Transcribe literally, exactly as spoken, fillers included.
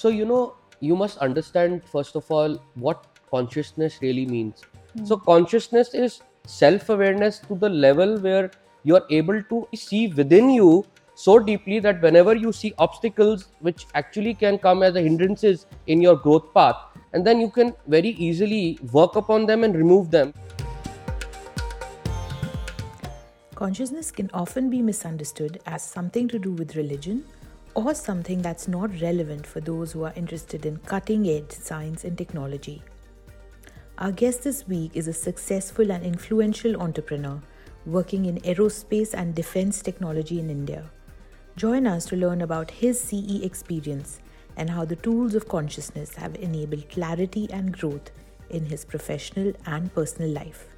So, you know, you must understand, first of all, what consciousness really means. Mm. So, consciousness is self-awareness to the level where you are able to see within you so deeply that whenever you see obstacles which actually can come as a hindrances in your growth path, and then you can very easily work upon them and remove them. Consciousness can often be misunderstood as something to do with religion or something that's not relevant for those who are interested in cutting-edge science and technology. Our guest this week is a successful and influential entrepreneur working in aerospace and defense technology in India. Join us to learn about his C E experience and how the tools of consciousness have enabled clarity and growth in his professional and personal life.